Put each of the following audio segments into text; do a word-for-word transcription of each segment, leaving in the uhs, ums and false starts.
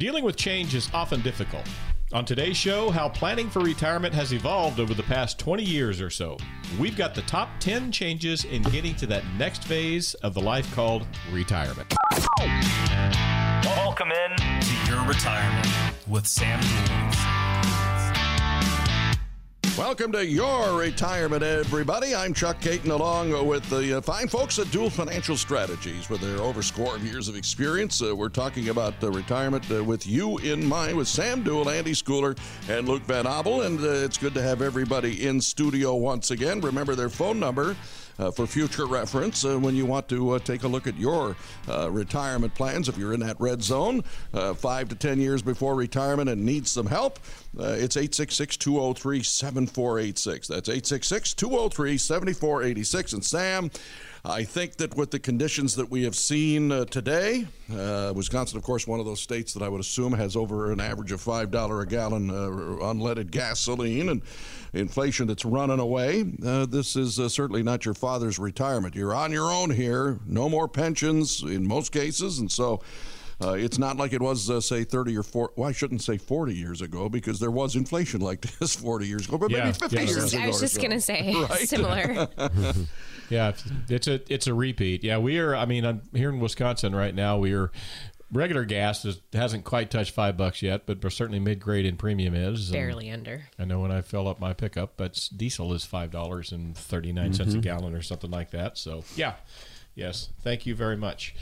Dealing with change is often difficult. On today's show, how planning for retirement has evolved over the past twenty years or so. We've got the top ten changes in getting to that next phase of the life called retirement. Welcome in to Your Retirement with Sam Jules. Welcome to Your Retirement, everybody. I'm Chuck Caton, along with the fine folks at Duhl Financial Strategies. With their over score of years of experience, uh, we're talking about uh, retirement uh, with you in mind, with Sam Duhl, Andy Schooler, and Luke Van Obel. And uh, it's good to have everybody in studio once again. Remember their phone number. Uh, for future reference, uh, when you want to uh, take a look at your uh, retirement plans, if you're in that red zone, uh, five to ten years before retirement and need some help, uh, it's eight six six, two oh three, seven four eight six. That's eight six six, two oh three, seven four eight six. And Sam, I think that with the conditions that we have seen uh, today, uh, Wisconsin, of course, one of those states that I would assume has over an average of five dollars a gallon uh, unleaded gasoline and inflation that's running away, uh, this is uh, certainly not your father's retirement. You're on your own here, no more pensions in most cases, and so Uh, it's not like it was, uh, say, thirty or forty, well, I shouldn't say forty years ago, because there was inflation like this forty years ago, but yeah, maybe fifty yeah, years ago. I was just going to say, right? Similar. Yeah, it's a it's a repeat. Yeah, we are, I mean, I'm here in Wisconsin right now, we are, regular gas is, hasn't quite touched five bucks yet, but certainly mid-grade and premium is. Barely and under. I know when I fill up my pickup, but diesel is five dollars and thirty-nine cents mm-hmm. a gallon or something like that, so yeah. Yes, thank you very much.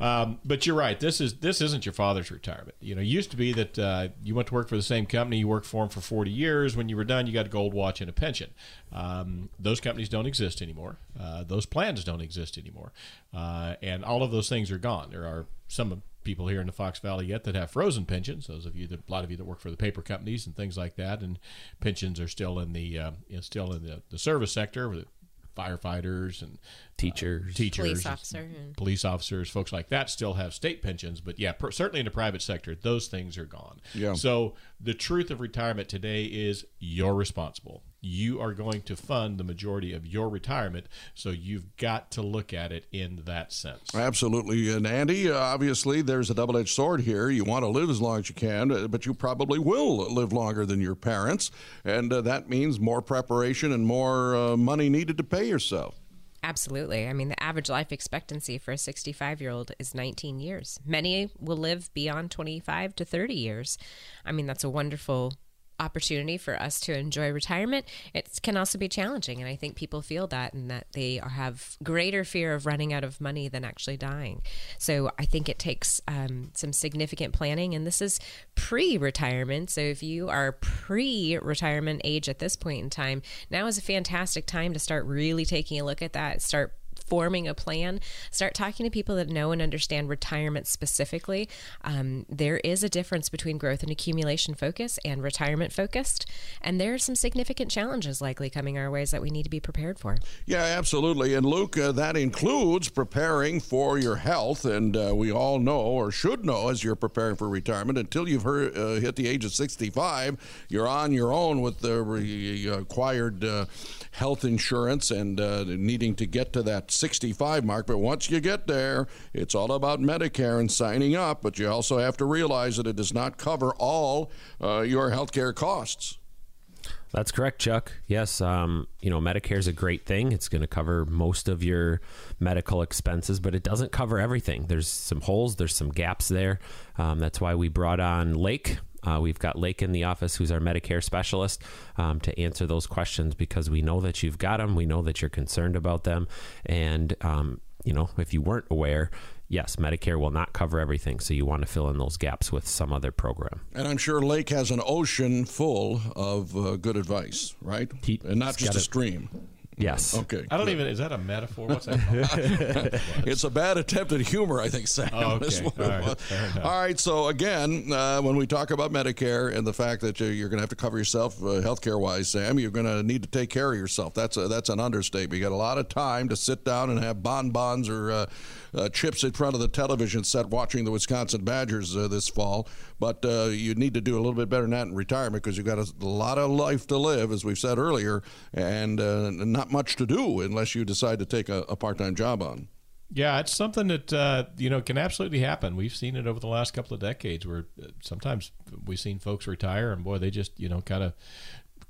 Um, but you're right. This is this isn't your father's retirement. You know, it used to be that uh, you went to work for the same company, you worked for them for forty years. When you were done, you got a gold watch and a pension. Um, those companies don't exist anymore. Uh, those plans don't exist anymore, uh, and all of those things are gone. There are some people here in the Fox Valley yet that have frozen pensions. Those of you that, a lot of you that work for the paper companies and things like that, and pensions are still in the uh, still in the, the service sector. Firefighters and teachers, uh, teachers, police officers, police officers, folks like that still have state pensions. But yeah, per, certainly in the private sector, those things are gone. Yeah. So the truth of retirement today is you're responsible. You are going to fund the majority of your retirement, so you've got to look at it in that sense. Absolutely. And Andy, obviously, there's a double-edged sword here. You want to live as long as you can, but you probably will live longer than your parents, and uh, that means more preparation and more uh, money needed to pay yourself. Absolutely. I mean, the average life expectancy for a sixty-five-year-old is nineteen years. Many will live beyond twenty-five to thirty years. I mean, that's a wonderful opportunity for us to enjoy retirement. It can also be challenging, and I think people feel that, and that they have greater fear of running out of money than actually dying. So I think it takes um, some significant planning, and this is pre-retirement. So if you are pre-retirement age at this point in time, now is a fantastic time to start really taking a look at that, start forming a plan, start talking to people that know and understand retirement specifically. Um, there is a difference between growth and accumulation focus and retirement focused, and there are some significant challenges likely coming our ways that we need to be prepared for. Yeah, absolutely. And Luke, uh, that includes preparing for your health, and uh, we all know or should know as you're preparing for retirement, until you've heard, uh, hit the age of sixty-five, you're on your own with the required uh, health insurance and uh, needing to get to that sixty-five mark. But once you get there, it's all about Medicare and signing up, but you also have to realize that it does not cover all uh, your health care costs. That's correct, Chuck. Yes, um, you know, Medicare is a great thing. It's going to cover most of your medical expenses, but it doesn't cover everything. There's some holes, there's some gaps there. Um, that's why we brought on Lake. Uh, we've got Lake in the office, who's our Medicare specialist, um, to answer those questions, because we know that you've got them. We know that you're concerned about them. And, um, you know, if you weren't aware, yes, Medicare will not cover everything, so you want to fill in those gaps with some other program. And I'm sure Lake has an ocean full of uh, good advice, right? He, and not just a stream. Yes. Okay. I don't even, is that a metaphor? What's that called? It's a bad attempt at humor, I think, Sam. Oh, okay. All right. All right. So, again, uh, when we talk about Medicare and the fact that you're going to have to cover yourself uh, healthcare-wise, Sam, you're going to need to take care of yourself. That's a, that's an understatement. You got a lot of time to sit down and have bonbons or uh, uh, chips in front of the television set watching the Wisconsin Badgers uh, this fall, but uh, you need to do a little bit better than that in retirement, because you've got a lot of life to live, as we've said earlier, and uh, not much to do unless you decide to take a, a part-time job on. Yeah, it's something that uh, you know can absolutely happen. We've seen it over the last couple of decades, where sometimes we've seen folks retire, and boy, they just you know kind of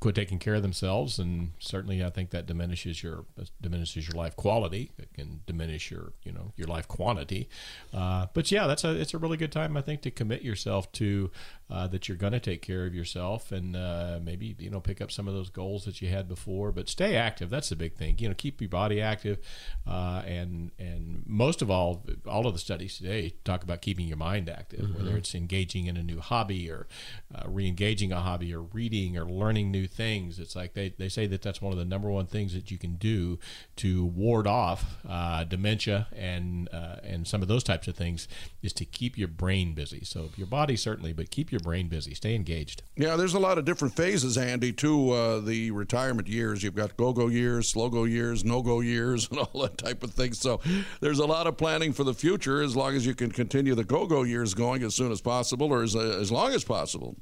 quit taking care of themselves. And certainly, I think that diminishes your diminishes your life quality. It can diminish your you know your life quantity. Uh, but yeah, that's a it's a really good time, I think, to commit yourself to uh, that you're going to take care of yourself, and uh, maybe you know pick up some of those goals that you had before. But stay active. That's the big thing. You know, keep your body active, uh, and and most of all, all of the studies today talk about keeping your mind active, mm-hmm. whether it's engaging in a new hobby or uh, re-engaging a hobby or reading or learning new things. It's like they, they say that that's one of the number one things that you can do to ward off uh, dementia and uh, and some of those types of things is to keep your brain busy. So your body certainly, but keep your brain busy. Stay engaged. Yeah, there's a lot of different phases, Andy, to uh, the retirement years. You've got go-go years, slow-go years, no-go years, and all that type of thing. So there's a lot of planning for the future as long as you can continue the go-go years going as soon as possible or as, uh, as long as possible.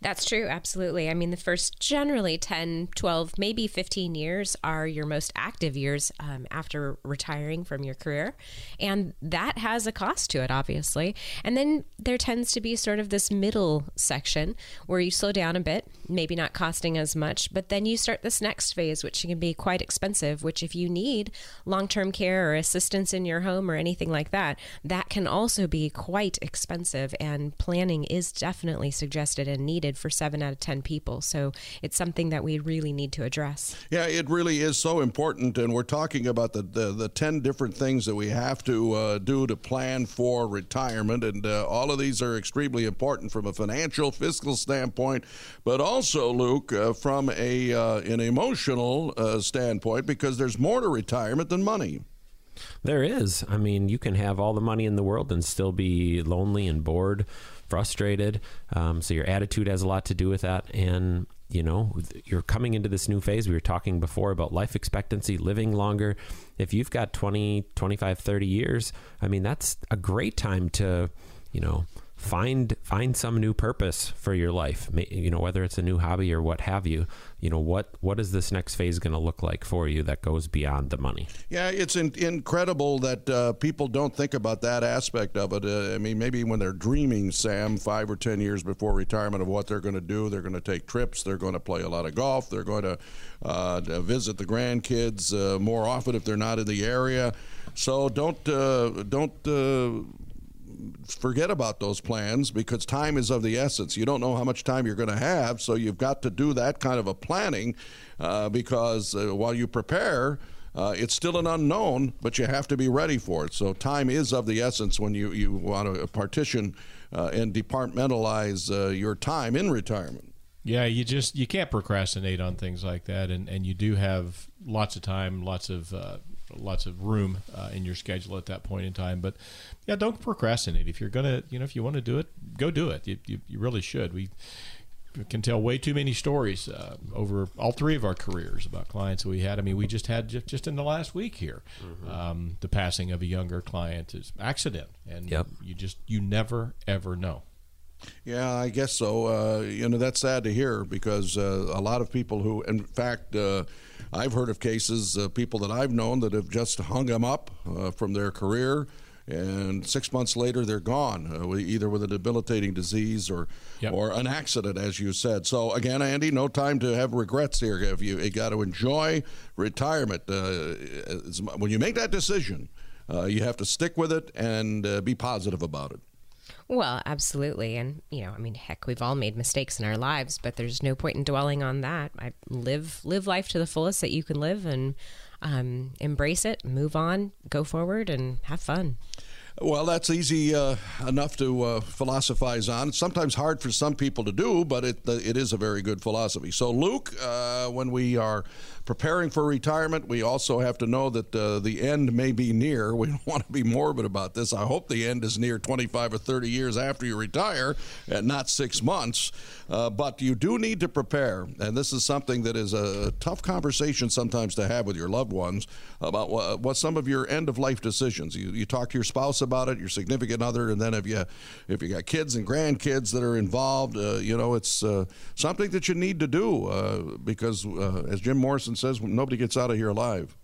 That's true. Absolutely. I mean, the first generally ten, twelve, maybe fifteen years are your most active years um, after retiring from your career. And that has a cost to it, obviously. And then there tends to be sort of this middle section where you slow down a bit, maybe not costing as much, but then you start this next phase, which can be quite expensive, which if you need long-term care or assistance in your home or anything like that, that can also be quite expensive. And planning is definitely suggested and needed for seven out of ten people. So it's something that we really need to address. Yeah, it really is so important. And we're talking about the the, the ten different things that we have to uh, do to plan for retirement. And uh, all of these are extremely important from a financial, fiscal standpoint, but also, Luke, uh, from a uh, an emotional uh, standpoint, because there's more to retirement than money. There is. I mean, you can have all the money in the world and still be lonely and bored, frustrated. Um, so your attitude has a lot to do with that. And, you know, you're coming into this new phase. We were talking before about life expectancy, living longer. If you've got twenty, twenty-five, thirty years, I mean, that's a great time to, you know, find find some new purpose for your life, you know, whether it's a new hobby or what have you. You know, what what is this next phase going to look like for you that goes beyond the money? Yeah, it's in, incredible that uh, people don't think about that aspect of it. Uh, I mean, maybe when they're dreaming, Sam, five or ten years before retirement of what they're going to do, they're going to take trips, they're going to play a lot of golf, they're going to uh, visit the grandkids uh, more often if they're not in the area. So don't, uh, don't, uh, forget about those plans, because time is of the essence. You don't know how much time you're going to have, so you've got to do that kind of a planning uh, because uh, while you prepare, uh, it's still an unknown, but you have to be ready for it. So time is of the essence when you, you want to partition uh, and departmentalize uh, your time in retirement. Yeah, you just you can't procrastinate on things like that, and, and you do have lots of time, lots of uh, lots of room uh, in your schedule at that point in time. But yeah, don't procrastinate. If you're gonna, you know, if you want to do it, go do it. You you, you really should. We can tell way too many stories uh, over all three of our careers about clients that we had. I mean, we just had just, just in the last week here, mm-hmm. um, the passing of a younger client is accident, and yep. you just you never ever know. Yeah, I guess so. Uh, you know, that's sad to hear, because uh, a lot of people who, in fact, uh, I've heard of cases, uh, people that I've known that have just hung them up uh, from their career, and six months later they're gone, uh, either with a debilitating disease or yep. or an accident, as you said. So again, Andy, no time to have regrets here. If you, you got to enjoy retirement. Uh, when you make that decision, uh, you have to stick with it and uh, be positive about it. Well, absolutely. And, you know, I mean, heck, we've all made mistakes in our lives, but there's no point in dwelling on that. I live live life to the fullest that you can live, and um, embrace it, move on, go forward, and have fun. Well, that's easy uh, enough to uh, philosophize on. It's sometimes hard for some people to do, but it it is a very good philosophy. So, Luke, uh, when we are preparing for retirement, we also have to know that uh, the end may be near. We don't want to be morbid about this. I hope the end is near twenty-five or thirty years after you retire, and not six months. Uh, but you do need to prepare, and this is something that is a tough conversation sometimes to have with your loved ones about what, what some of your end-of-life decisions. You, you talk to your spouse about it, your significant other, and then if you if you got kids and grandkids that are involved, uh, you know, it's uh, something that you need to do uh, because, uh, as Jim Morrison says, nobody gets out of here alive.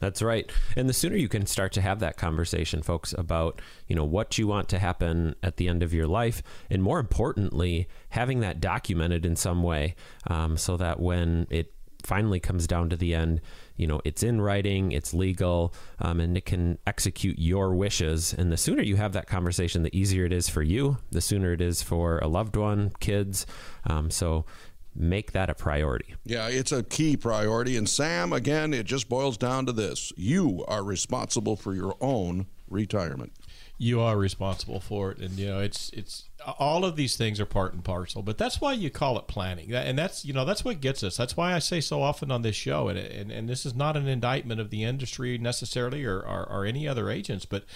That's right. And the sooner you can start to have that conversation, folks, about, you know, what you want to happen at the end of your life, and more importantly, having that documented in some way, um, so that when it finally comes down to the end, you know, it's in writing, it's legal, um, and it can execute your wishes. And the sooner you have that conversation, the easier it is for you, the sooner it is for a loved one, kids. Um, so make that a priority. Yeah, it's a key priority. And Sam, again, it just boils down to this. You are responsible for your own retirement. You are responsible for it. And, you know, it's it's all of these things are part and parcel, but that's why you call it planning. And that's, you know, that's what gets us. That's why I say so often on this show, and and, and this is not an indictment of the industry necessarily, or, or, or any other agents, but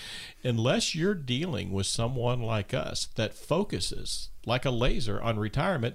unless you're dealing with someone like us that focuses like a laser on retirement,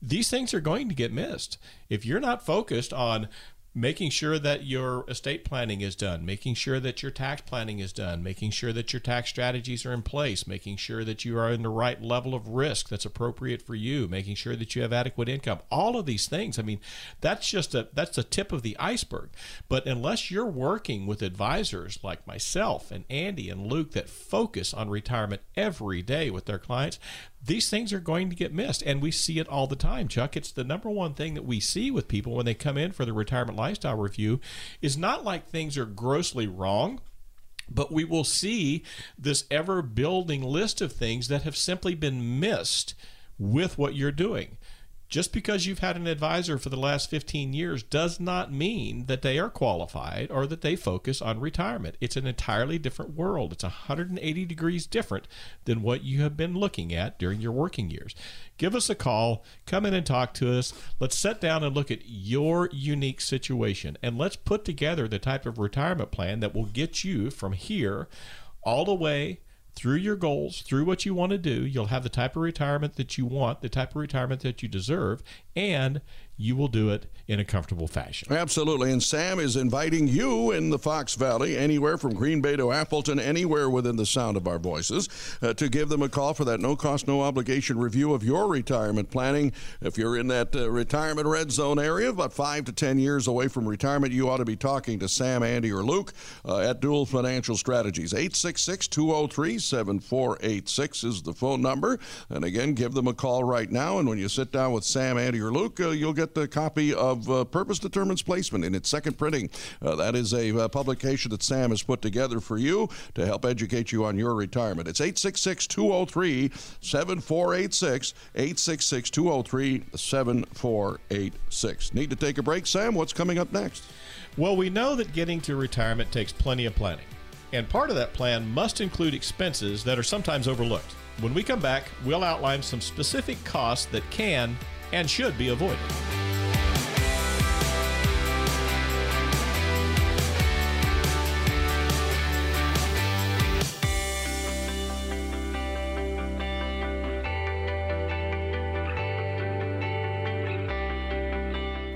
these things are going to get missed. If you're not focused on making sure that your estate planning is done, making sure that your tax planning is done, making sure that your tax strategies are in place, making sure that you are in the right level of risk that's appropriate for you, making sure that you have adequate income, all of these things. I mean, that's just a, that's the tip of the iceberg. But unless you're working with advisors like myself and Andy and Luke that focus on retirement every day with their clients, these things are going to get missed, and we see it all the time, Chuck. It's the number one thing that we see with people when they come in for the Retirement Lifestyle Review. It's not like things are grossly wrong, but we will see this ever-building list of things that have simply been missed with what you're doing. Just because you've had an advisor for the last fifteen years does not mean that they are qualified or that they focus on retirement. It's an entirely different world. It's one hundred eighty degrees different than what you have been looking at during your working years. Give us a call. Come in and talk to us. Let's sit down and look at your unique situation, and let's put together the type of retirement plan that will get you from here all the way through your goals, through what you want to do. You'll have the type of retirement that you want, the type of retirement that you deserve, and you will do it in a comfortable fashion. Absolutely. And Sam is inviting you in the Fox Valley, anywhere from Green Bay to Appleton, anywhere within the sound of our voices, uh, to give them a call for that no-cost, no-obligation review of your retirement planning. If you're in that uh, retirement red zone area, about five to ten years away from retirement, you ought to be talking to Sam, Andy, or Luke uh, at Duhl Financial Strategies. eight six six, two oh three, seven four eight six is the phone number. And again, give them a call right now. And when you sit down with Sam, Andy, or Luke, uh, you'll get the copy of uh, Purpose Determines Placement in its second printing. Uh, that is a uh, publication that Sam has put together for you to help educate you on your retirement. It's eight six six, two oh three, seven four eight six, eight six six, two oh three, seven four eight six. Need to take a break, Sam? What's coming up next? Well, we know that getting to retirement takes plenty of planning, and part of that plan must include expenses that are sometimes overlooked. When we come back, we'll outline some specific costs that can and should be avoided.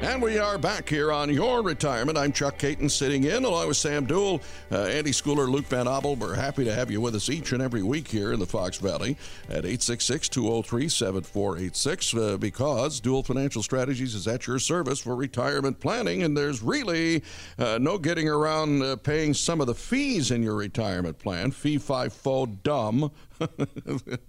And we are back here on Your Retirement. I'm Chuck Caton, sitting in, along with Sam Duhl, uh, Andy Schooler, Luke Van Obel. We're happy to have you with us each and every week here in the Fox Valley at eight six six, two oh three, seven four eight six, uh, because Duhl Financial Strategies is at your service for retirement planning, and there's really uh, no getting around uh, paying some of the fees in your retirement plan. Fee, fi, fo, dum.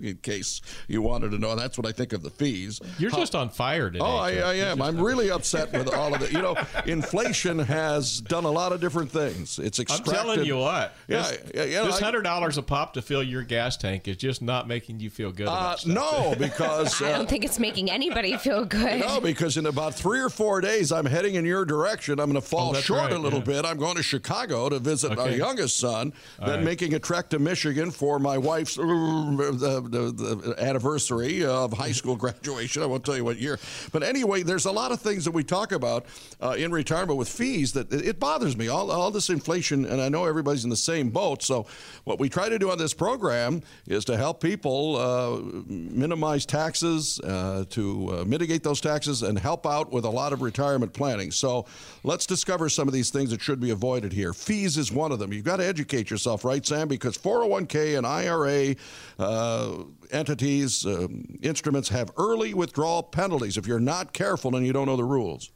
In case you wanted to know, that's what I think of the fees. You're just on fire today. Oh, I, I am. I'm really upset with all of it. You know, inflation has done a lot of different things. It's extracted. I'm telling you what. Yeah, this, yeah, you know, this one hundred dollars I, a pop to fill your gas tank is just not making you feel good about uh, no, because... Uh, I don't think it's making anybody feel good. No, because in about three or four days, I'm heading in your direction. I'm going to fall oh, short right, a little yeah. bit. I'm going to Chicago to visit okay. my youngest son, all then right. making a trek to Michigan for my wife's... The, the, the anniversary of high school graduation. I won't tell you what year. But anyway, there's a lot of things that we talk about uh, in retirement with fees that it bothers me. All, all this inflation, and I know everybody's in the same boat. So what we try to do on this program is to help people uh, minimize taxes, uh, to uh, mitigate those taxes, and help out with a lot of retirement planning. So let's discover some of these things that should be avoided here. Fees is one of them. You've got to educate yourself, right, Sam? Because four oh one k and I R A Uh, entities, um, instruments have early withdrawal penalties if you're not careful and you don't know the rules.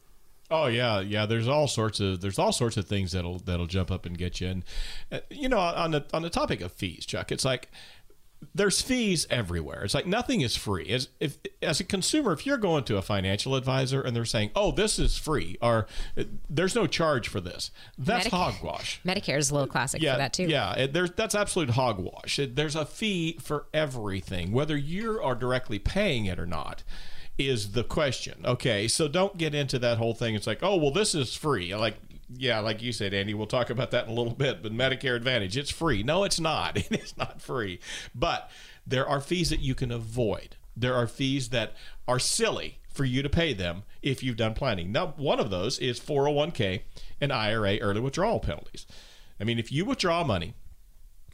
Oh yeah, yeah. There's all sorts of there's all sorts of things that'll that'll jump up and get you. And uh, you know, on the on the topic of fees, Chuck, it's like there's fees everywhere. It's like nothing is free. As if as a consumer, if you're going to a financial advisor and they're saying, "Oh, this is free," or "There's no charge for this," that's Medicare, hogwash. Medicare is a little classic yeah, for that too. Yeah, it, there's that's absolute hogwash. It, there's a fee for everything, whether you are directly paying it or not. Is the question. Okay, so don't get into that whole thing. It's like, oh, well, this is free. Like, yeah, like you said, Andy, we'll talk about that in a little bit, but Medicare Advantage, it's free. No, it's not. It is not free. But there are fees that you can avoid. There are fees that are silly for you to pay them if you've done planning. Now, one of those is four oh one k and I R A early withdrawal penalties. I mean, if you withdraw money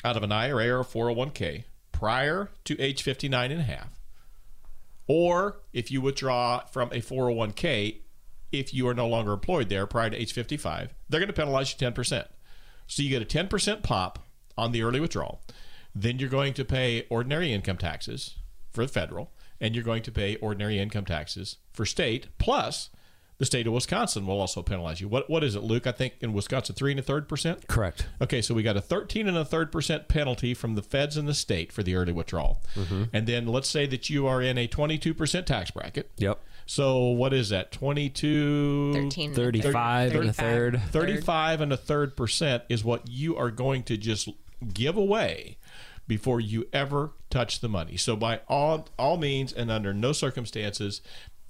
out of an I R A or a four oh one k prior to age fifty-nine and a half, or if you withdraw from a four oh one k, if you are no longer employed there prior to age fifty-five, they're going to penalize you ten percent. So you get a ten percent pop on the early withdrawal. Then you're going to pay ordinary income taxes for the federal, and you're going to pay ordinary income taxes for state, plus the state of Wisconsin will also penalize you. What What is it, Luke? I think in Wisconsin, three and a third percent? Correct. Okay, so we got a thirteen and a third percent penalty from the feds and the state for the early withdrawal. Mm-hmm. And then let's say that you are in a twenty-two percent tax bracket. Yep. So what is that? twenty-two? thirteen. thirty-five, thirty-five and a third. thirty-five and a third percent is what you are going to just give away before you ever touch the money. So by all all means and under no circumstances,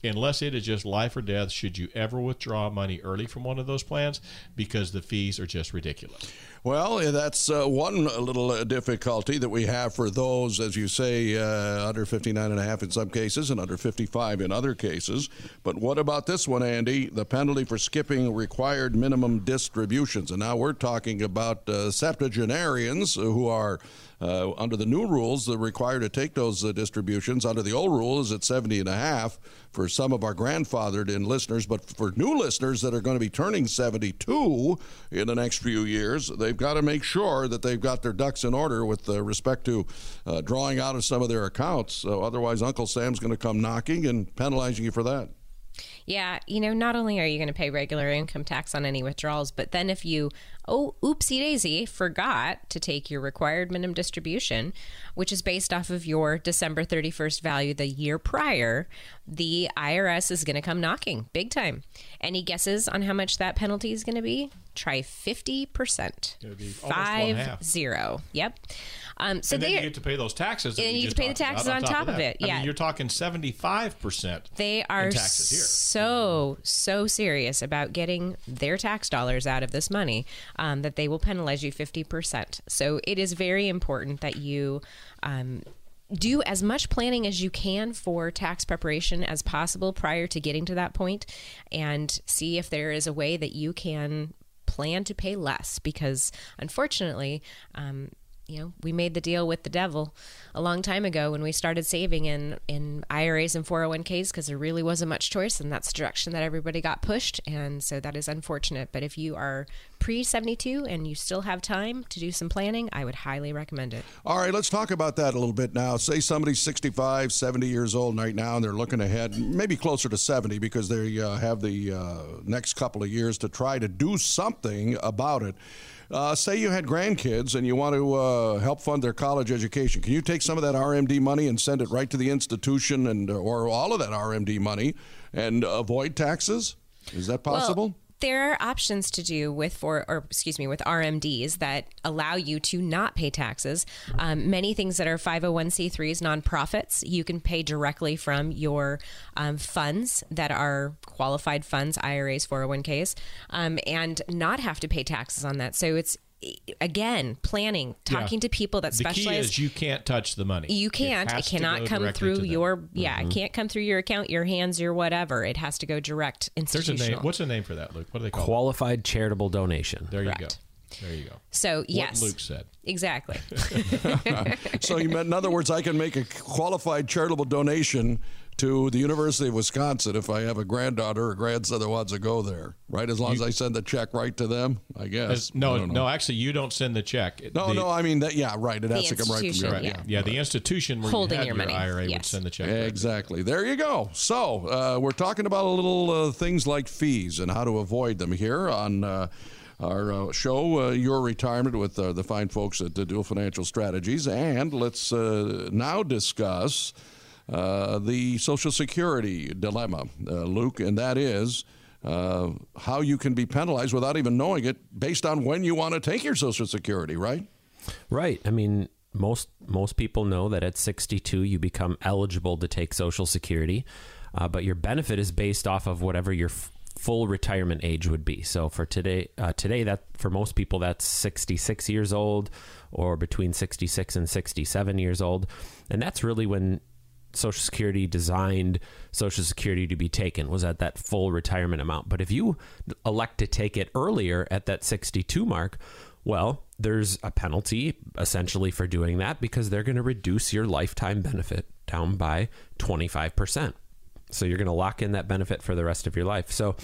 unless it is just life or death, should you ever withdraw money early from one of those plans, because the fees are just ridiculous. Well, that's uh, one little uh, difficulty that we have for those, as you say, uh, under fifty-nine and a half in some cases and under fifty-five in other cases. But what about this one, Andy? The penalty for skipping required minimum distributions. And now we're talking about uh, septuagenarians who are uh, under the new rules that require to take those uh, distributions. Under the old rules at seventy and a half for some of our grandfathered in listeners, but for new listeners that are going to be turning seventy-two in the next few years, they've got to make sure that they've got their ducks in order with uh, respect to uh, drawing out of some of their accounts. So otherwise, Uncle Sam's going to come knocking and penalizing you for that. Yeah, you know, not only are you going to pay regular income tax on any withdrawals, but then if you, oh, oopsie daisy, forgot to take your required minimum distribution, which is based off of your December thirty-first value the year prior, the I R S is going to come knocking big time. Any guesses on how much that penalty is going to be? Try fifty percent. It would be five half. Zero. Yep. Um, so and then they, you get to pay those taxes. And you get to pay the taxes on, on top of, of it. Yeah. I mean, you're talking seventy-five percent. They are in taxes here. so, so serious about getting their tax dollars out of this money um, that they will penalize you fifty percent. So it is very important that you um, do as much planning as you can for tax preparation as possible prior to getting to that point, and see if there is a way that you can plan to pay less, because unfortunately, um, you know, we made the deal with the devil a long time ago when we started saving in, in I R As and four oh one k's, because there really wasn't much choice, and that's the direction that everybody got pushed. And so that is unfortunate. But if you are pre seventy-two and you still have time to do some planning, I would highly recommend it. All right, let's talk about that a little bit now. Say somebody's sixty-five, seventy years old right now, and they're looking ahead, maybe closer to seventy, because they uh, have the uh, next couple of years to try to do something about it. Uh, say you had grandkids and you want to uh, help fund their college education. Can you take some of that R M D money and send it right to the institution, and or all of that R M D money, and avoid taxes? Is that possible? Well, there are options to do with for, or excuse me, with R M Ds that allow you to not pay taxes. Um, many things that are five oh one c threes, nonprofits, you can pay directly from your um, funds that are qualified funds, I R As, four oh one k's, um, and not have to pay taxes on that. So it's, again, planning, talking yeah. to people that the specialize. The key is you can't touch the money. You can't. It, it cannot come through your, yeah, mm-hmm. it can't come through your account, your hands, your whatever. It has to go direct institutional. There's a name. What's the name for that, Luke? What do they call it? Qualified charitable donation. There Correct. You go. There you go. So, yes. What Luke said. Exactly. So, you meant, in other words, I can make a qualified charitable donation to the University of Wisconsin if I have a granddaughter or grandson that wants to go there, right? As long you, as I send the check right to them, I guess. As, no, I no, actually, you don't send the check. No, the, no, I mean, that. yeah, right. It has to come right from you. Right. Yeah, yeah, yeah right. The institution where Holding you have your, your money. I R A yes. would send the check. Exactly. Right there. there you go. So, uh, we're talking about a little uh, things like fees and how to avoid them here on uh, our uh, show, uh, Your Retirement, with uh, the fine folks at the Duhl Financial Strategies. And let's uh, now discuss uh, the Social Security dilemma, uh, Luke, and that is uh, how you can be penalized without even knowing it based on when you want to take your Social Security, right? Right. I mean, most most people know that at sixty-two, you become eligible to take Social Security, uh, but your benefit is based off of whatever your f- full retirement age would be. So for today, uh, today that for most people, that's sixty-six years old, or between sixty-six and sixty-seven years old. And that's really when Social Security designed Social Security to be taken, was at that full retirement amount. But if you elect to take it earlier at that sixty-two mark, well, there's a penalty essentially for doing that, because they're going to reduce your lifetime benefit down by twenty-five percent. So you're going to lock in that benefit for the rest of your life. So,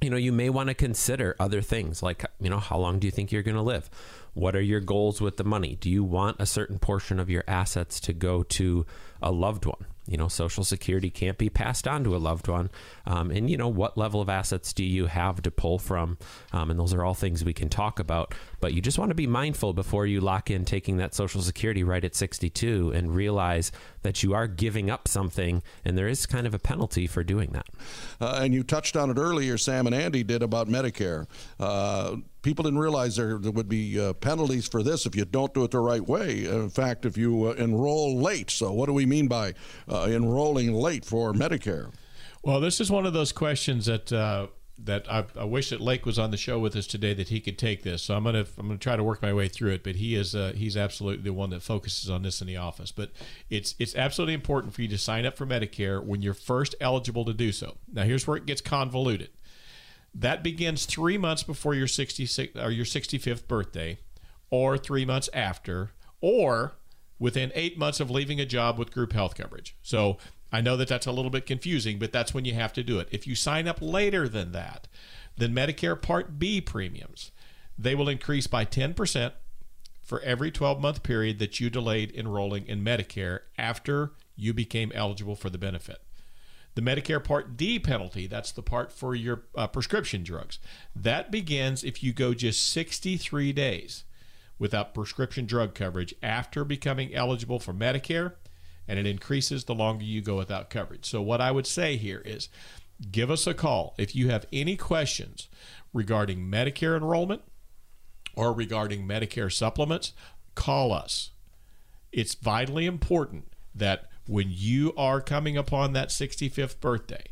you know, you may want to consider other things like, you know, how long do you think you're going to live? What are your goals with the money? Do you want a certain portion of your assets to go to a loved one? You know, Social Security can't be passed on to a loved one. Um, and, you know, what level of assets do you have to pull from? Um, and those are all things we can talk about. But you just want to be mindful before you lock in taking that Social Security right at sixty-two, and realize that you are giving up something, and there is kind of a penalty for doing that. Uh, and you touched on it earlier, Sam and Andy did, about Medicare. Uh, people didn't realize there, there would be uh, penalties for this if you don't do it the right way. In fact, if you uh, enroll late. So what do we mean by uh, enrolling late for Medicare? Well, this is one of those questions that uh, that I, I wish that Lake was on the show with us today, that he could take this. So I'm gonna I'm gonna try to work my way through it. But he is uh, he's absolutely the one that focuses on this in the office. But it's it's absolutely important for you to sign up for Medicare when you're first eligible to do so. Now, here's where it gets convoluted. That begins three months before your sixty-six or your sixty-fifth birthday, or three months after, or within eight months of leaving a job with group health coverage. So I know that that's a little bit confusing, but that's when you have to do it. If you sign up later than that, then Medicare Part B premiums, they will increase by ten percent for every twelve-month period that you delayed enrolling in Medicare after you became eligible for the benefit. The Medicare Part D penalty, that's the part for your uh, prescription drugs, that begins if you go just sixty-three days without prescription drug coverage after becoming eligible for Medicare, and it increases the longer you go without coverage. So what I would say here is, give us a call if you have any questions regarding Medicare enrollment or regarding Medicare supplements. Call us. It's vitally important that when you are coming upon that sixty-fifth birthday,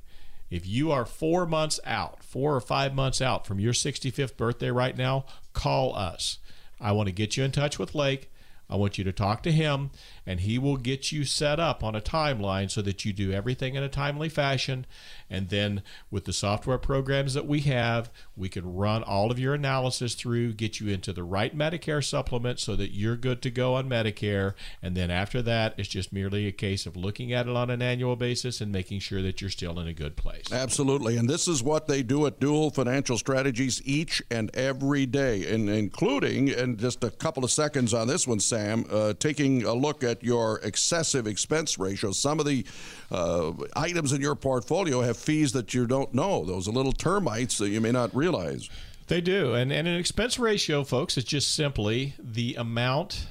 if you are four months out, four or five months out from your sixty-fifth birthday right now, call us. I want to get you in touch with Lake. I want you to talk to him, and he will get you set up on a timeline so that you do everything in a timely fashion. And then with the software programs that we have, we can run all of your analysis through, get you into the right Medicare supplement so that you're good to go on Medicare. And then after that, it's just merely a case of looking at it on an annual basis and making sure that you're still in a good place. Absolutely. And this is what they do at Duhl Financial Strategies each and every day, and including, in just a couple of seconds on this one, Sam, uh, taking a look at your excessive expense ratio. Some of the uh, items in your portfolio have fees that you don't know, those little termites that you may not realize. They do. And, and an expense ratio, folks, is just simply the amount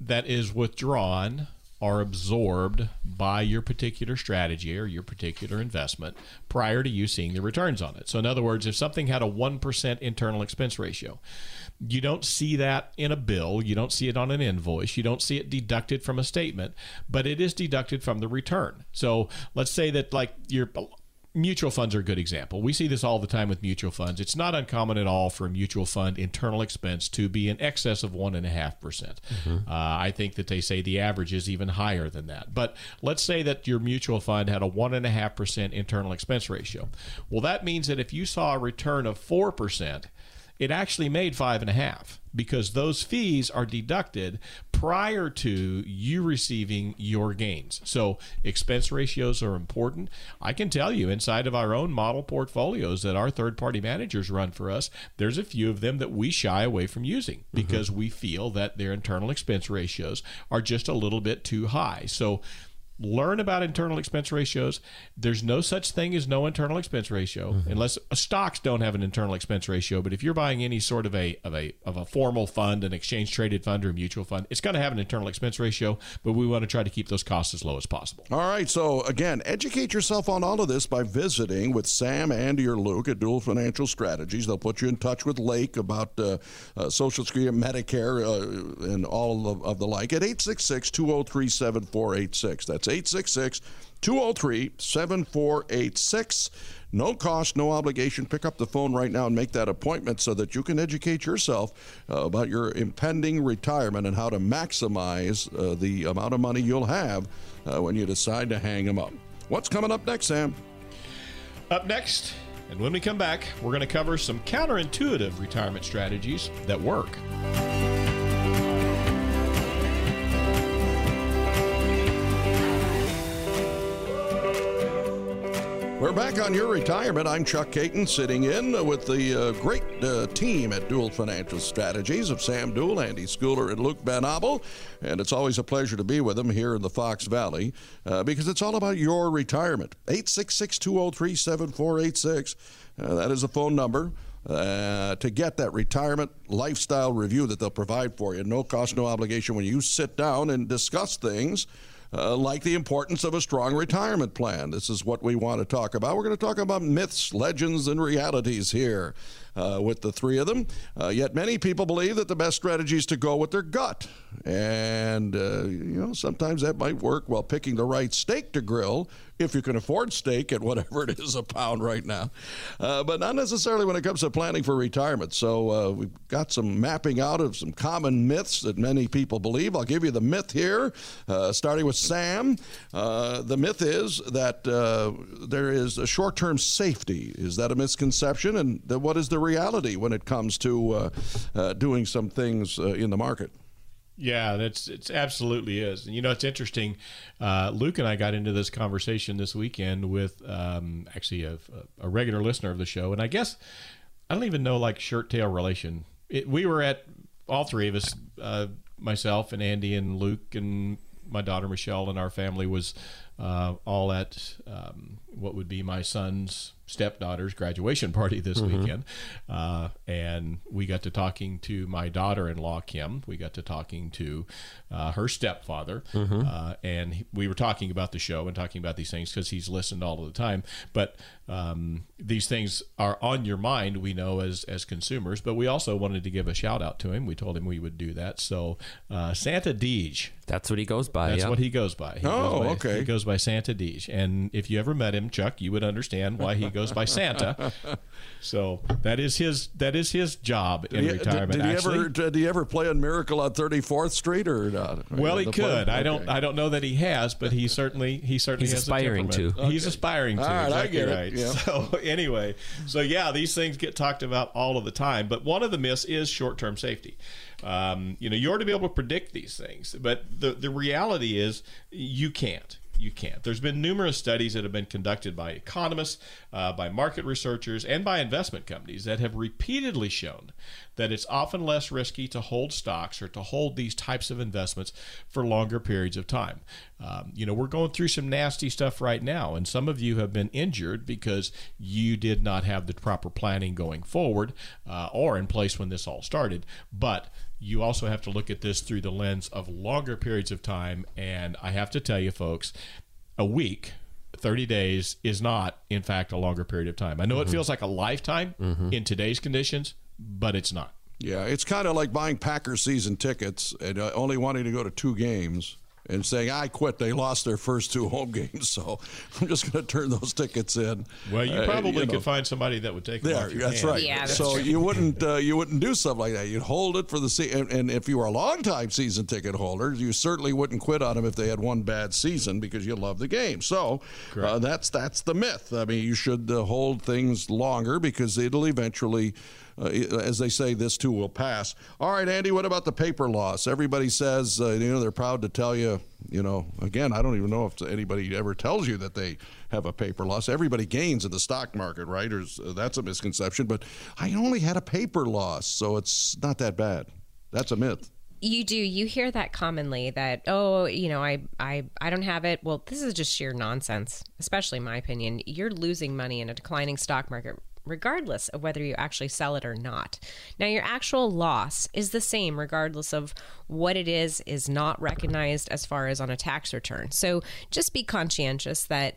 that is withdrawn or absorbed by your particular strategy or your particular investment prior to you seeing the returns on it. So in other words, if something had a one percent internal expense ratio, you don't see that in a bill, you don't see it on an invoice, you don't see it deducted from a statement, but it is deducted from the return. So let's say that, like, your mutual funds are a good example. We see this all the time with mutual funds. It's not uncommon at all for a mutual fund internal expense to be in excess of one point five percent. Mm-hmm. Uh, I think that they say the average is even higher than that. But let's say that your mutual fund had a one point five percent internal expense ratio. Well, that means that if you saw a return of four percent, it actually made five and a half because those fees are deducted prior to you receiving your gains. So expense ratios are important. I can tell you inside of our own model portfolios that our third-party managers run for us, there's a few of them that we shy away from using because mm-hmm. we feel that their internal expense ratios are just a little bit too high. So learn about internal expense ratios. There's no such thing as no internal expense ratio, mm-hmm. unless stocks don't have an internal expense ratio. But if you're buying any sort of a of a of a formal fund, an exchange traded fund, or a mutual fund, it's going to have an internal expense ratio. But we want to try to keep those costs as low as possible. All right. So again, educate yourself on all of this by visiting with Sam, Andy, or Luke at Duhl Financial Strategies. They'll put you in touch with Lake about uh, uh, Social Security, Medicare, uh, and all of, of the like at eight six six, two oh three, seven four eight six. That's eight six six, two oh three, seven four eight six. No cost, no obligation. Pick up the phone right now and make that appointment so that you can educate yourself uh, about your impending retirement and how to maximize uh, the amount of money you'll have uh, when you decide to hang them up. What's coming up next, Sam? Up next, and when we come back, we're going to cover some counterintuitive retirement strategies that work. We're back on Your Retirement. I'm Chuck Caton, sitting in with the uh, great uh, team at Duhl Financial Strategies of Sam Duhl, Andy Schooler, and Luke Benabel. And it's always a pleasure to be with them here in the Fox Valley uh, because it's all about your retirement. eight six six, two oh three, seven four eight six. Uh, that is the phone number uh, to get that retirement lifestyle review that they'll provide for you. No cost, no obligation when you sit down and discuss things. Uh, like the importance of a strong retirement plan. This is what we want to talk about. We're going to talk about myths, legends, and realities here uh, with the three of them. Uh, yet many people believe that the best strategy is to go with their gut. And, uh, you know, sometimes that might work while picking the right steak to grill, if you can afford steak at whatever it is a pound right now. Uh, but not necessarily when it comes to planning for retirement. So uh, we've got some mapping out of some common myths that many people believe. I'll give you the myth here, uh, starting with Sam. Uh, the myth is that uh, there is a short-term safety. Is that a misconception? And the, what is the reality when it comes to uh, uh, doing some things uh, in the market? Yeah, that's it's absolutely is. And, you know, it's interesting. Uh, Luke and I got into this conversation this weekend with um, actually a, a regular listener of the show. And I guess I don't even know, like, shirt tail relation. It, we were at, all three of us, uh, myself and Andy and Luke and my daughter Michelle and our family was uh, all at um, what would be my son's stepdaughter's graduation party this mm-hmm. weekend. Uh, and we got to talking to my daughter-in-law, Kim. We got to talking to uh, her stepfather. Mm-hmm. Uh, and he, we were talking about the show and talking about these things because he's listened all of the time. But um, these things are on your mind, we know, as, as consumers. But we also wanted to give a shout-out to him. We told him we would do that. So uh, Santa Deej. That's what he goes by. That's yeah. what he goes by. He oh, goes by, okay. He goes by Santa Deej. And if you ever met him, Chuck, you would understand why he goes by Santa. So that is his that is his job in did he, retirement. Did, did he actually. ever did he ever play on Miracle on thirty-fourth Street or not? Well, he could. Play? I okay. don't I don't know that he has, but he certainly he certainly he's has aspiring a to. Okay. He's aspiring to. All right, exactly I get right. it. Yeah. So anyway, so yeah, these things get talked about all of the time. But one of the myths is short-term safety. Um, you know, you ought to be able to predict these things, but the the reality is you can't. You can't. There's been numerous studies that have been conducted by economists, uh, by market researchers, and by investment companies that have repeatedly shown that it's often less risky to hold stocks or to hold these types of investments for longer periods of time. Um, you know, we're going through some nasty stuff right now, and some of you have been injured because you did not have the proper planning going forward uh, or in place when this all started. But you also have to look at this through the lens of longer periods of time. And I have to tell you, folks, a week, thirty days is not, in fact, a longer period of time. I know mm-hmm. it feels like a lifetime mm-hmm. in today's conditions, but it's not. Yeah, it's kind of like buying Packers season tickets and uh, only wanting to go to two games and saying, I quit. They lost their first two home games, so I'm just going to turn those tickets in. Well, you probably uh, you know, could find somebody that would take them there, off your that's hand. Right. Yeah, that's so right. So you wouldn't uh, you wouldn't do something like that. You'd hold it for the season. And, and if you were a long-time season ticket holder, you certainly wouldn't quit on them if they had one bad season because you love the game. So uh, that's that's the myth. I mean, you should uh, hold things longer because it'll eventually uh, as they say, this too will pass. All right, Andy, what about the paper loss? Everybody says, uh, you know, they're proud to tell you, you know, again, I don't even know if anybody ever tells you that they have a paper loss. Everybody gains in the stock market, right? Or uh, that's a misconception. But I only had a paper loss, so it's not that bad. That's a myth. You do. You hear that commonly, that, oh, you know, I, I, I don't have it. Well, this is just sheer nonsense, especially in my opinion. You're losing money in a declining stock market, regardless of whether you actually sell it or not. Now, your actual loss is the same, regardless of what it is, is not recognized as far as on a tax return. So just be conscientious that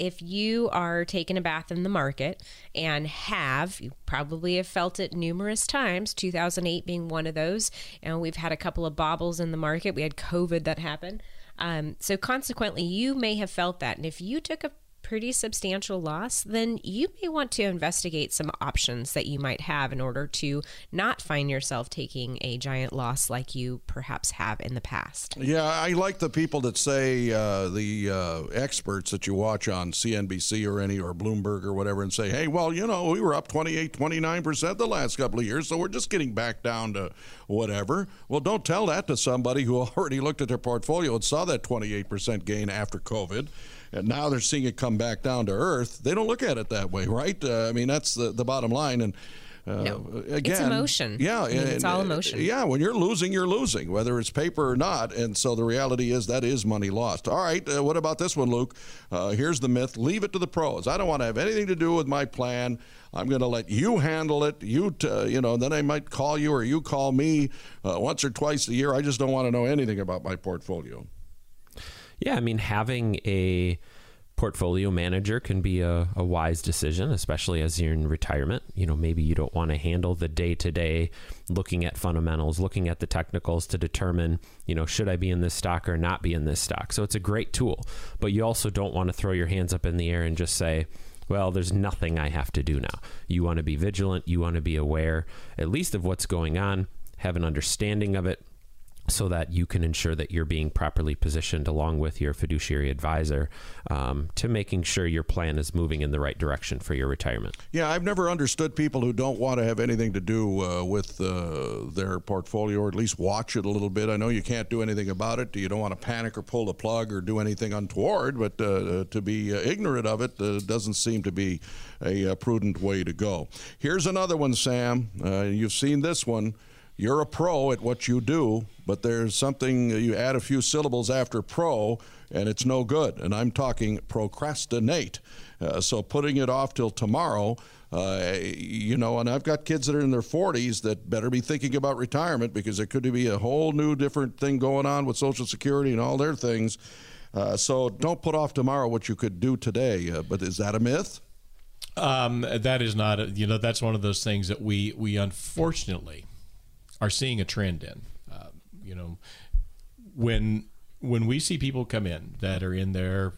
if you are taking a bath in the market and have, you probably have felt it numerous times, two thousand eight being one of those, and we've had a couple of bobbles in the market. We had COVID that happened. Um, so consequently, you may have felt that. And if you took a pretty substantial loss, then you may want to investigate some options that you might have in order to not find yourself taking a giant loss like you perhaps have in the past. Yeah, I like the people that say, uh, the uh, experts that you watch on C N B C or any or Bloomberg or whatever, and say, hey, well, you know, we were up twenty-eight, twenty-nine percent the last couple of years, so we're just getting back down to whatever. Well, don't tell that to somebody who already looked at their portfolio and saw that twenty-eight percent gain after COVID. And now they're seeing it come back down to earth. They don't look at it that way, right? Uh, I mean, that's the, the bottom line. And uh, no, again, it's emotion. Yeah, I mean, and, it's all emotion. Yeah, when you're losing, you're losing, whether it's paper or not. And so the reality is that is money lost. All right, uh, what about this one, Luke? Uh, here's the myth: leave it to the pros. I don't want to have anything to do with my plan. I'm going to let you handle it. You, t- you know, then I might call you or you call me uh, once or twice a year. I just don't want to know anything about my portfolio. Yeah, I mean, having a portfolio manager can be a, a wise decision, especially as you're in retirement. You know, maybe you don't want to handle the day-to-day, looking at fundamentals, looking at the technicals to determine, you know, should I be in this stock or not be in this stock? So it's a great tool, but you also don't want to throw your hands up in the air and just say, well, there's nothing I have to do now. You want to be vigilant. You want to be aware, at least of what's going on, have an understanding of it, so that you can ensure that you're being properly positioned along with your fiduciary advisor um, to making sure your plan is moving in the right direction for your retirement. Yeah, I've never understood people who don't want to have anything to do uh, with uh, their portfolio, or at least watch it a little bit. I know you can't do anything about it. You don't want to panic or pull the plug or do anything untoward, but uh, to be uh, ignorant of it uh, doesn't seem to be a, a prudent way to go. Here's another one, Sam. Uh, you've seen this one. You're a pro at what you do, but there's something, you add a few syllables after pro, and it's no good. And I'm talking procrastinate. Uh, so putting it off till tomorrow, uh, you know, and I've got kids that are in their forties that better be thinking about retirement, because there could be a whole new different thing going on with Social Security and all their things. Uh, so don't put off tomorrow what you could do today. Uh, but is that a myth? Um, that is not, a, you know, that's one of those things that we, we unfortunately are seeing a trend in. Uh, you know, when when we see people come in that are in their,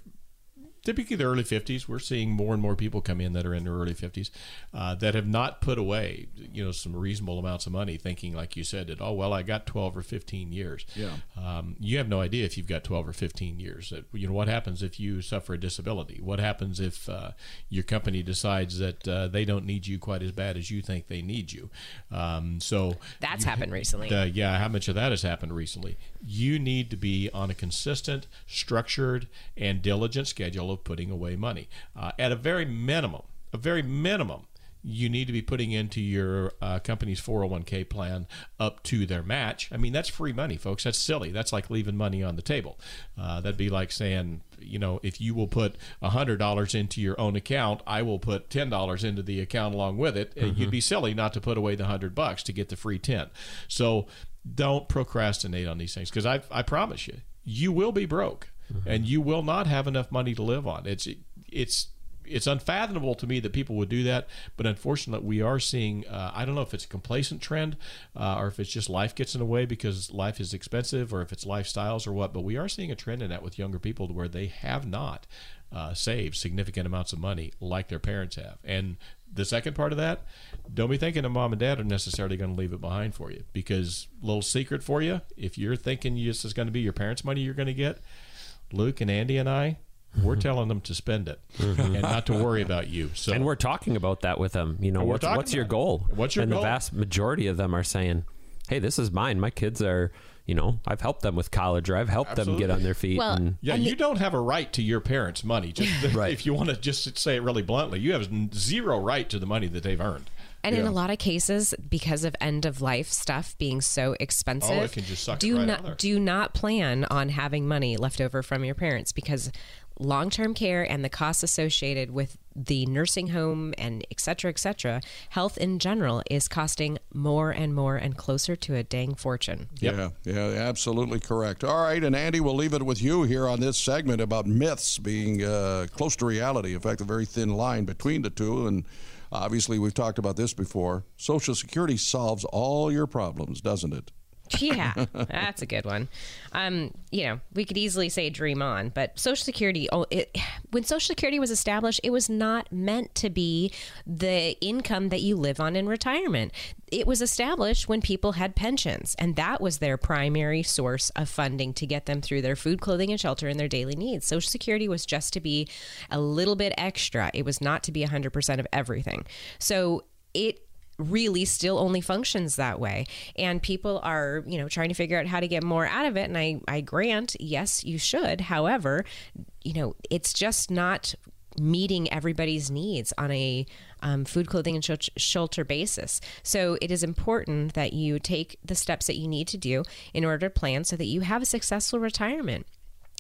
typically their early fifties, we're seeing more and more people come in that are in their early fifties uh, that have not put away, you know, some reasonable amounts of money, thinking, like you said, that, oh, well, I got twelve or fifteen years. Yeah. Um, you have no idea if you've got twelve or fifteen years. You know, what happens if you suffer a disability? What happens if uh, your company decides that uh, they don't need you quite as bad as you think they need you? Um, so that's you, happened recently. Uh, yeah. How much of that has happened recently? You need to be on a consistent, structured, and diligent schedule of putting away money. Uh, at a very minimum, a very minimum, you need to be putting into your uh, company's four oh one k plan up to their match. I mean, that's free money, folks. That's silly. That's like leaving money on the table. Uh, that'd be like saying, you know, if you will put one hundred dollars into your own account, I will put ten dollars into the account along with it. Mm-hmm. You'd be silly not to put away the one hundred bucks to get the free ten. So don't procrastinate on these things, because I, I promise you, you will be broke. And you will not have enough money to live on. It's it's it's unfathomable to me that people would do that, but unfortunately, we are seeing. Uh, I don't know if it's a complacent trend, uh, or if it's just life gets in the way because life is expensive, or if it's lifestyles or what. But we are seeing a trend in that with younger people, where they have not uh, saved significant amounts of money like their parents have. And the second part of that, don't be thinking that mom and dad are necessarily going to leave it behind for you, because little secret for you: if you're thinking this is going to be your parents' money, you're going to get. Luke and Andy and I, We're telling them to spend it mm-hmm. and not to worry about you. So, and we're talking about that with them. You know, what's, what's your goal? What's your and goal? And the vast majority of them are saying, hey, this is mine. My kids are, you know, I've helped them with college, or I've helped Absolutely. them get on their feet. Well, and, yeah, and you the, don't have a right to your parents' money. Just right. If you want to just say it really bluntly, you have zero right to the money that they've earned. And yeah. in a lot of cases, because of end of life stuff being so expensive, oh, it can just suck do right not do not plan on having money left over from your parents, because long-term care and the costs associated with the nursing home and et cetera, et cetera, health in general is costing more and more and closer to a dang fortune. Yep. Yeah, yeah, absolutely correct. All right, and Andy, we'll leave it with you here on this segment about myths being uh, close to reality. In fact, a very thin line between the two, and obviously, we've talked about this before. Social Security solves all your problems, doesn't it? Yeah, that's a good one. Um, you know, we could easily say dream on, but Social Security, oh, it, when Social Security was established, it was not meant to be the income that you live on in retirement. It was established when people had pensions, and that was their primary source of funding to get them through their food, clothing, and shelter and their daily needs. Social Security was just to be a little bit extra. It was not to be one hundred percent of everything. So it really still only functions that way. And people are, you know, trying to figure out how to get more out of it. And I, I grant, yes, you should. However, you know, it's just not meeting everybody's needs on a um, food, clothing, and sh- shelter basis. So it is important that you take the steps that you need to do in order to plan so that you have a successful retirement.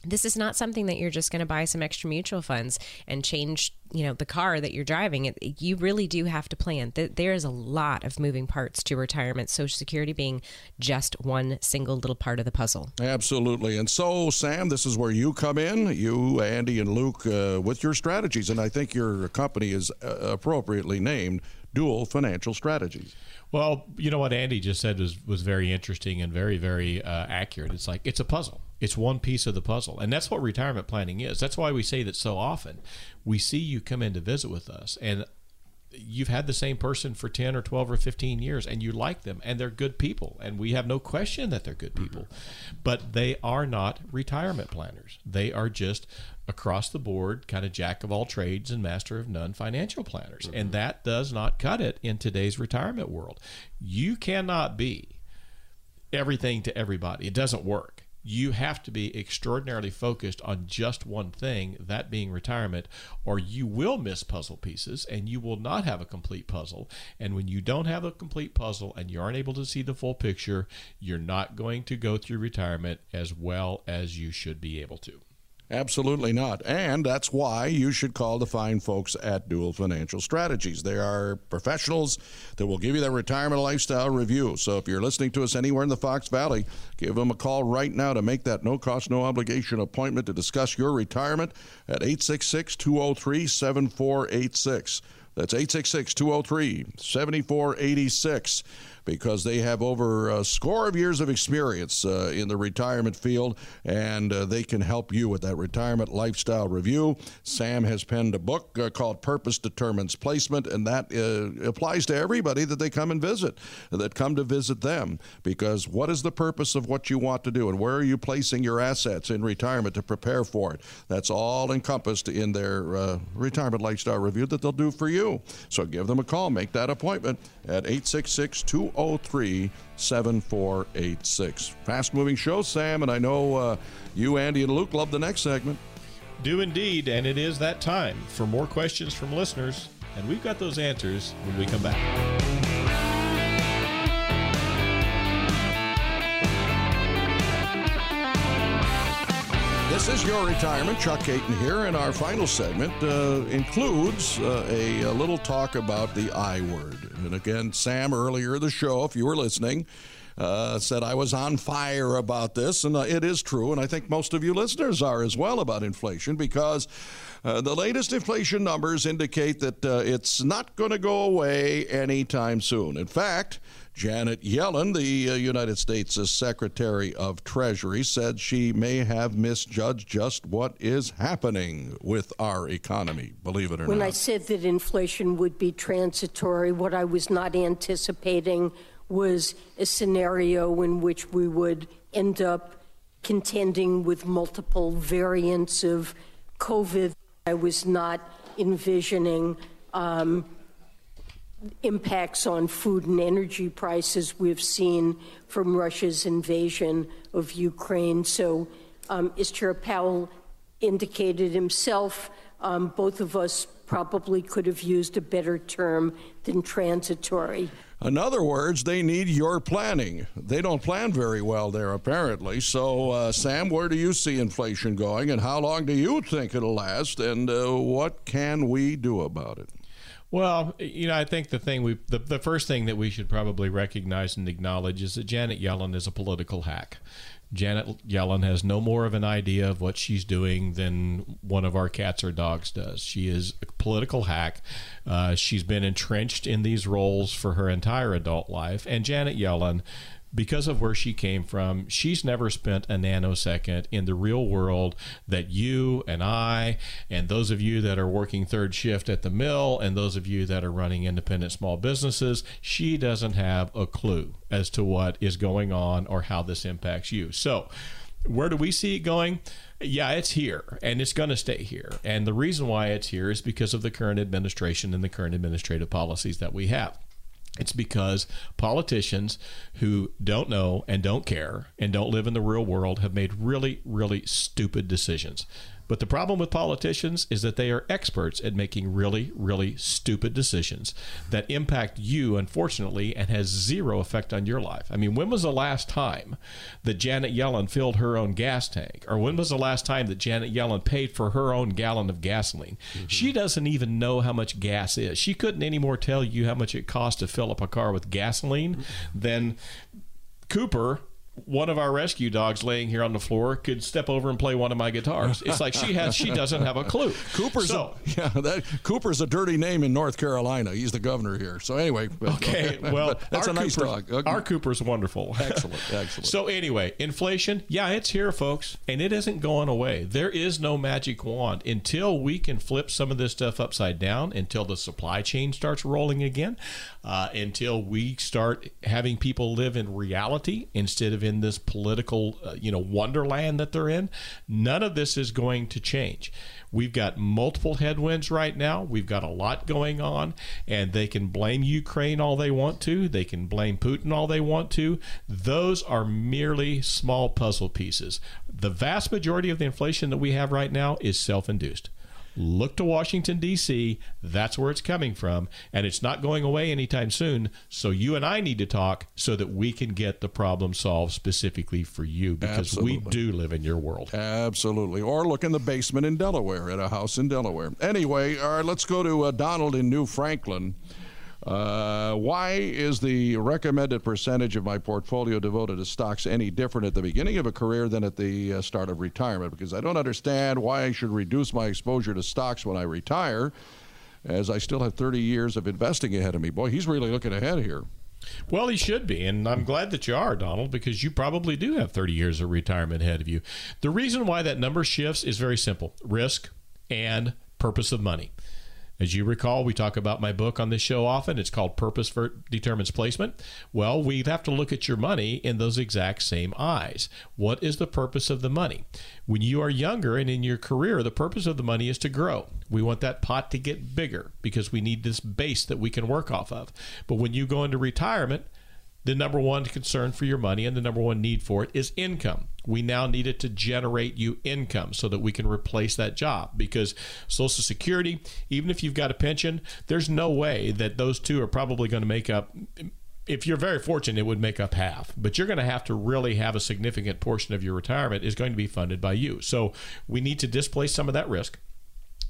This is not something that you're just going to buy some extra mutual funds and change, you know, the car that you're driving. It, you really do have to plan. There is a lot of moving parts to retirement, Social Security being just one single little part of the puzzle. Absolutely. And so, Sam, this is where you come in, you, Andy, and Luke, uh, with your strategies. And I think your company is uh, appropriately named Duhl Financial Strategies. Well, you know what Andy just said was, was very interesting and very, very uh, accurate. It's like, it's a puzzle. It's one piece of the puzzle. And that's what retirement planning is. That's why we say that so often. We see you come in to visit with us, and you've had the same person for ten or twelve or fifteen years, and you like them, and they're good people. And we have no question that they're good people. But they are not retirement planners. They are just across the board kind of jack of all trades and master of none financial planners. Mm-hmm. And that does not cut it in today's retirement world. You cannot be everything to everybody. It doesn't work. You have to be extraordinarily focused on just one thing, that being retirement, or you will miss puzzle pieces and you will not have a complete puzzle. And when you don't have a complete puzzle and you aren't able to see the full picture, you're not going to go through retirement as well as you should be able to. Absolutely not. And that's why you should call the fine folks at Duhl Financial Strategies. They are professionals that will give you their retirement lifestyle review. So if you're listening to us anywhere in the Fox Valley, give them a call right now to make that no-cost, no-obligation appointment to discuss your retirement at eight six six, two oh three, seven four eight six. That's eight six six, two oh three, seven four eight six, because they have over a score of years of experience uh, in the retirement field, and uh, they can help you with that retirement lifestyle review. Sam has penned a book uh, called Purpose Determines Placement, and that uh, applies to everybody that they come and visit, that come to visit them, because what is the purpose of what you want to do, and where are you placing your assets in retirement to prepare for it? That's all encompassed in their uh, retirement lifestyle review that they'll do for you. So give them a call. Make that appointment at eight six six, two oh three, seven four eight six. Fast-moving show, Sam, and I know uh, you, Andy, and Luke love the next segment. Do indeed, and it is that time for more questions from listeners, and we've got those answers when we come back. This is Your Retirement. Chuck Caton here, and our final segment uh, includes uh, a, a little talk about the I word. And again, Sam, earlier in the show, if you were listening, uh, said I was on fire about this, and uh, it is true, and I think most of you listeners are as well about inflation, because uh, the latest inflation numbers indicate that uh, it's not going to go away anytime soon. In fact, Janet Yellen, the uh, United States uh, Secretary of Treasury, said she may have misjudged just what is happening with our economy, believe it or not. When I said that inflation would be transitory, what I was not anticipating was a scenario in which we would end up contending with multiple variants of COVID, I was not envisioning um, impacts on food and energy prices we've seen from Russia's invasion of Ukraine. So um, as Chair Powell indicated himself, um, both of us probably could have used a better term than transitory. In other words, they need your planning. They don't plan very well there, apparently. So, uh, Sam, where do you see inflation going, and how long do you think it'll last, and uh, what can we do about it? Well, you know, I think the thing we, the, the first thing that we should probably recognize and acknowledge is that Janet Yellen is a political hack. Janet Yellen has no more of an idea of what she's doing than one of our cats or dogs does. She is a political hack. Uh, she's been entrenched in these roles for her entire adult life. And Janet Yellen, because of where she came from, she's never spent a nanosecond in the real world that you and I and those of you that are working third shift at the mill and those of you that are running independent small businesses, she doesn't have a clue as to what is going on or how this impacts you. So where do we see it going? Yeah, it's here, and it's going to stay here. And the reason why it's here is because of the current administration and the current administrative policies that we have. It's because politicians who don't know and don't care and don't live in the real world have made really, really stupid decisions. But the problem with politicians is that they are experts at making really, really stupid decisions that impact you, unfortunately, and has zero effect on your life. I mean, when was the last time that Janet Yellen filled her own gas tank? Or when was the last time that Janet Yellen paid for her own gallon of gasoline? Mm-hmm. She doesn't even know how much gas is. She couldn't anymore tell you how much it costs to fill up a car with gasoline mm-hmm. than Cooper, one of our rescue dogs laying here on the floor, could step over and play one of my guitars. It's like she has, she doesn't have a clue. Cooper's, so, a, yeah, that, Cooper's a dirty name in North Carolina. He's the governor here. So anyway, but, okay, well, that's a nice Cooper, dog. Okay. Our Cooper's wonderful. Excellent, excellent. So anyway, inflation, yeah, it's here, folks, and it isn't going away. There is no magic wand until we can flip some of this stuff upside down, until the supply chain starts rolling again, uh, until we start having people live in reality instead of in in this political, uh, you know, wonderland that they're in. None of this is going to change. We've got multiple headwinds right now. We've got a lot going on, and they can blame Ukraine all they want to. They can blame Putin all they want to. Those are merely small puzzle pieces. The vast majority of the inflation that we have right now is self-induced. Look to Washington, D C That's where it's coming from, and it's not going away anytime soon. So you and I need to talk so that we can get the problem solved specifically for you, because Absolutely. we do live in your world. Absolutely. Or look in the basement in Delaware, at a house in Delaware. Anyway, all right, let's go to uh, Donald in New Franklin. Uh, why is the recommended percentage of my portfolio devoted to stocks any different at the beginning of a career than at the uh, start of retirement? Because I don't understand why I should reduce my exposure to stocks when I retire, as I still have thirty years of investing ahead of me. Boy, he's really looking ahead here. Well, he should be, and I'm glad that you are, Donald, because you probably do have thirty years of retirement ahead of you. The reason why that number shifts is very simple: risk and purpose of money. As you recall, we talk about my book on this show often. It's called Purpose Determines Placement. Well, we'd have to look at your money in those exact same eyes. What is the purpose of the money? When you are younger and in your career, the purpose of the money is to grow. We want that pot to get bigger because we need this base that we can work off of. But when you go into retirement, the number one concern for your money and the number one need for it is income. We now need it to generate you income so that we can replace that job, because Social Security, even if you've got a pension, there's no way that those two are probably going to make up. If you're very fortunate, it would make up half, but you're going to have to really have a significant portion of your retirement is going to be funded by you. So we need to displace some of that risk.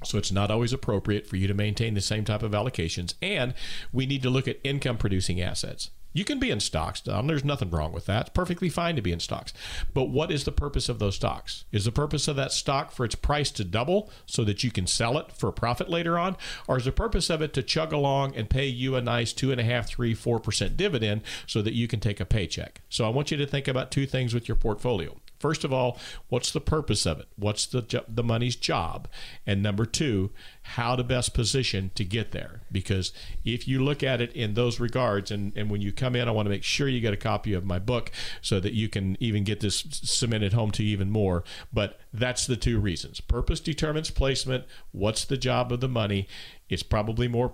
So it's not always appropriate for you to maintain the same type of allocations. And we need to look at income producing assets. You can be in stocks, Don. There's nothing wrong with that. It's perfectly fine to be in stocks. But what is the purpose of those stocks? Is the purpose of that stock for its price to double so that you can sell it for a profit later on? Or is the purpose of it to chug along and pay you a nice two and a half, three, four percent dividend so that you can take a paycheck? So I want you to think about two things with your portfolio. First of all, what's the purpose of it? What's the the money's job? And number two, how to best position to get there. Because if you look at it in those regards, and, and when you come in, I want to make sure you get a copy of my book so that you can even get this cemented home to you even more. But that's the two reasons. Purpose determines placement. What's the job of the money? It's probably more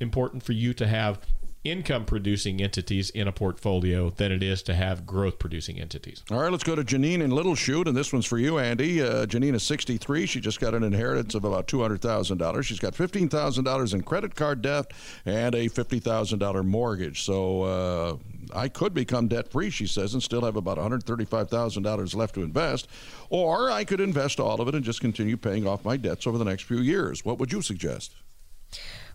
important for you to have income-producing entities in a portfolio than it is to have growth-producing entities. All right, let's go to Janine in Little Chute, and this one's for you, Andy. Uh, Janine is sixty-three. She just got an inheritance of about two hundred thousand dollars. She's got fifteen thousand dollars in credit card debt and a fifty thousand dollars mortgage. So uh, I could become debt-free, she says, and still have about one hundred thirty-five thousand dollars left to invest, or I could invest all of it and just continue paying off my debts over the next few years. What would you suggest?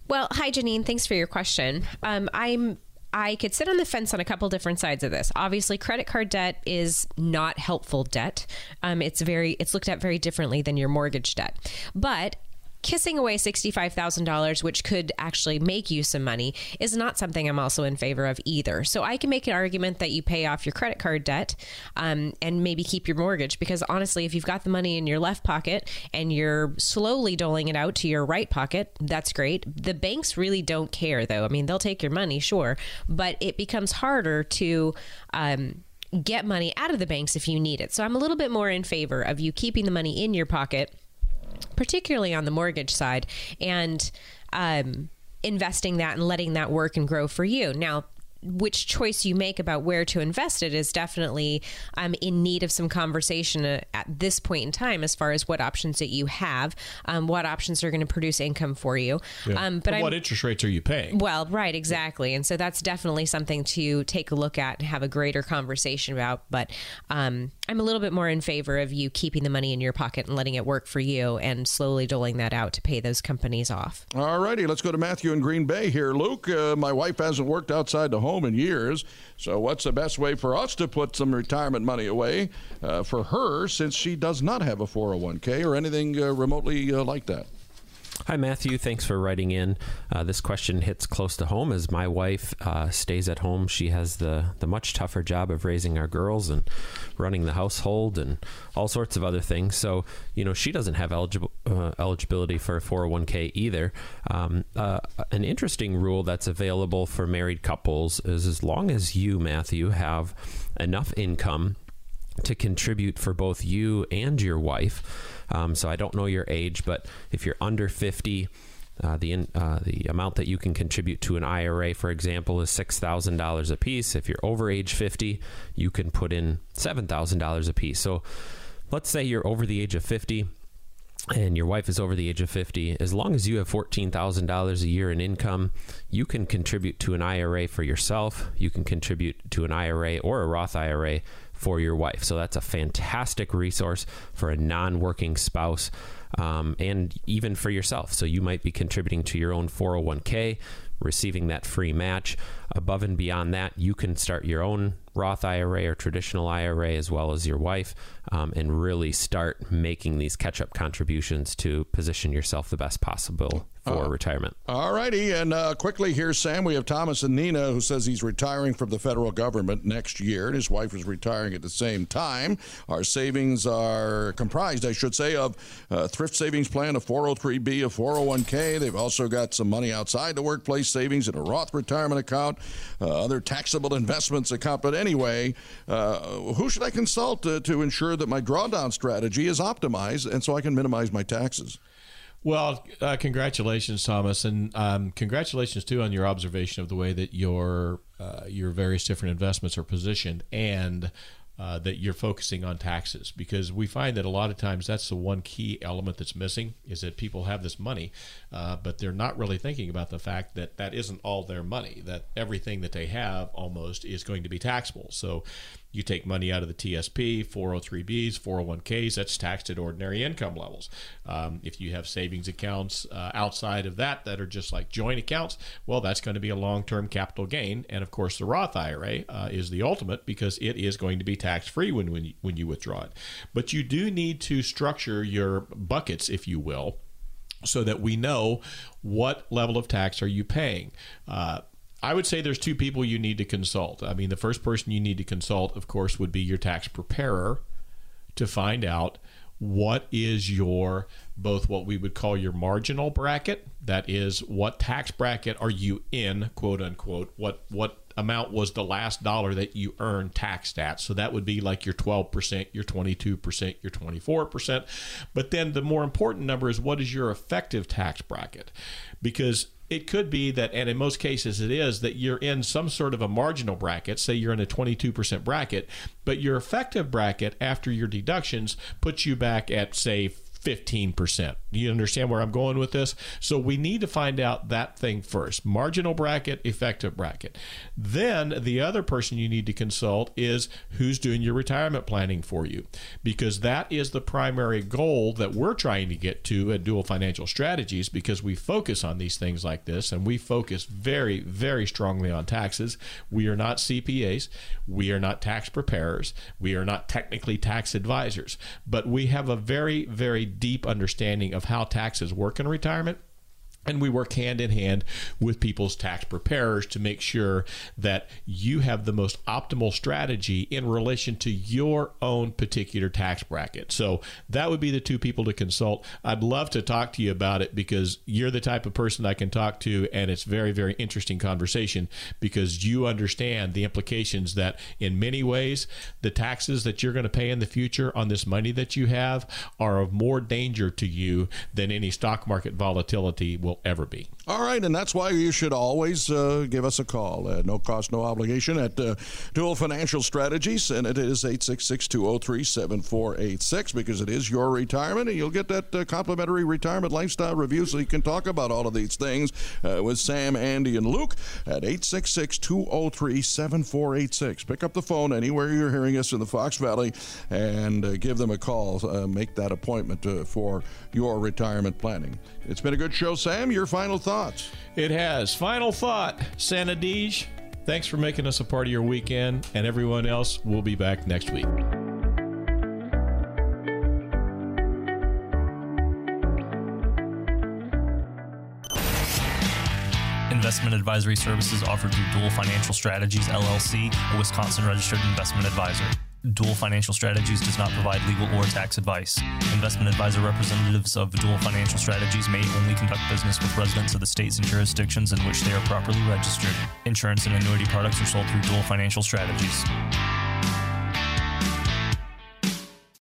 Well, hi, Janine. Thanks for your question. Um, I'm I could sit on the fence on a couple different sides of this. Obviously, credit card debt is not helpful debt. Um, it's very it's looked at very differently than your mortgage debt. But kissing away sixty-five thousand dollars, which could actually make you some money, is not something I'm also in favor of either. So I can make an argument that you pay off your credit card debt um, and maybe keep your mortgage, because honestly, if you've got the money in your left pocket and you're slowly doling it out to your right pocket, that's great. The banks really don't care, though. I mean, they'll take your money, sure, but it becomes harder to um, get money out of the banks if you need it. So I'm a little bit more in favor of you keeping the money in your pocket, particularly on the mortgage side, and um, investing that and letting that work and grow for you. Now, which choice you make about where to invest it is definitely um, in need of some conversation uh, at this point in time, as far as what options that you have, um, what options are going to produce income for you. Yeah. Um, but what interest rates are you paying? Well, right, exactly. Yeah. And so that's definitely something to take a look at and have a greater conversation about. But um, I'm a little bit more in favor of you keeping the money in your pocket and letting it work for you and slowly doling that out to pay those companies off. All righty. Let's go to Matthew in Green Bay here. Luke, uh, my wife hasn't worked outside the home in years. So what's the best way for us to put some retirement money away uh, for her, since she does not have a four oh one k or anything uh, remotely uh, like that? Hi, Matthew. Thanks for writing in. Uh, this question hits close to home, as my wife uh, stays at home. She has the, the much tougher job of raising our girls and running the household and all sorts of other things. So, you know, she doesn't have eligible, uh, eligibility for a four oh one k either. Um, uh, an interesting rule that's available for married couples is, as long as you, Matthew, have enough income to contribute for both you and your wife. Um, so I don't know your age, but if you're under fifty, uh, the in, uh, the amount that you can contribute to an I R A, for example, is six thousand dollars a piece. If you're over age fifty, you can put in seven thousand dollars a piece. So let's say you're over the age of fifty and your wife is over the age of fifty. As long as you have fourteen thousand dollars a year in income, you can contribute to an I R A for yourself. You can contribute to an I R A or a Roth I R A for your wife. So that's a fantastic resource for a non-working spouse, um, and even for yourself. So you might be contributing to your own four oh one k, receiving that free match. Above and beyond that, you can start your own Roth I R A or traditional I R A, as well as your wife, um, and really start making these catch-up contributions to position yourself the best possible for uh, retirement. All righty. And uh, quickly here, Sam, we have Thomas and Nina, who says he's retiring from the federal government next year, and his wife is retiring at the same time. Our savings are comprised, I should say, of a thrift savings plan, a four oh three b, a four oh one k. They've also got some money outside the workplace savings in a Roth retirement account, uh, other taxable investments account. But anyway, uh, who should I consult to, to ensure that my drawdown strategy is optimized and so I can minimize my taxes? Well, uh, congratulations, Thomas, and um, congratulations, too, on your observation of the way that your uh, your various different investments are positioned, and uh, that you're focusing on taxes, because we find that a lot of times that's the one key element that's missing, is that people have this money, uh, but they're not really thinking about the fact that that isn't all their money, that everything that they have almost is going to be taxable. So you take money out of the T S P, four oh three B's, four oh one K's, that's taxed at ordinary income levels. Um, if you have savings accounts uh, outside of that that are just like joint accounts, well, that's going to be a long-term capital gain. And of course, the Roth I R A uh, is the ultimate, because it is going to be tax-free when, when, you, when you withdraw it. But you do need to structure your buckets, if you will, so that we know what level of tax are you paying. Uh, I would say there's two people you need to consult. I mean, the first person you need to consult, of course, would be your tax preparer, to find out what is your, both what we would call your marginal bracket, that is, what tax bracket are you in, quote unquote, what what amount was the last dollar that you earned taxed at. So that would be like your twelve percent, your twenty-two percent, your twenty-four percent. But then the more important number is, what is your effective tax bracket? Because it could be that, and in most cases it is, that you're in some sort of a marginal bracket, say you're in a twenty-two percent bracket, but your effective bracket after your deductions puts you back at, say, fifteen percent. Do you understand where I'm going with this? So we need to find out that thing first. Marginal bracket, effective bracket. Then the other person you need to consult is who's doing your retirement planning for you, because that is the primary goal that we're trying to get to at Duhl Financial Strategies, because we focus on these things like this, and we focus very, very strongly on taxes. We are not C P As. We are not tax preparers. We are not technically tax advisors, but we have a very, very deep understanding of how taxes work in retirement. And we work hand in hand with people's tax preparers to make sure that you have the most optimal strategy in relation to your own particular tax bracket. So that would be the two people to consult. I'd love to talk to you about it, because you're the type of person I can talk to, and it's very, very interesting conversation, because you understand the implications that in many ways, the taxes that you're going to pay in the future on this money that you have are of more danger to you than any stock market volatility will ever be. All right, and that's why you should always uh, give us a call. Uh, no cost, no obligation at uh, Duhl Financial Strategies, and it is eight six six, two oh three, seven four eight six, because it is your retirement, and you'll get that uh, complimentary retirement lifestyle review so you can talk about all of these things uh, with Sam, Andy, and Luke at eight six six, two oh three, seven four eight six. Pick up the phone anywhere you're hearing us in the Fox Valley and uh, give them a call. Uh, make that appointment uh, for your retirement planning. It's been a good show, Sam. Your final thoughts? It has. Final thought, Sanadij, thanks for making us a part of your weekend, and everyone else, we'll be back next week. Investment advisory services offered through Duhl Financial Strategies, L L C, a Wisconsin-registered investment advisor. Duhl Financial Strategies does not provide legal or tax advice. Investment advisor representatives of Duhl Financial Strategies may only conduct business with residents of the states and jurisdictions in which they are properly registered. Insurance and annuity products are sold through Duhl Financial Strategies.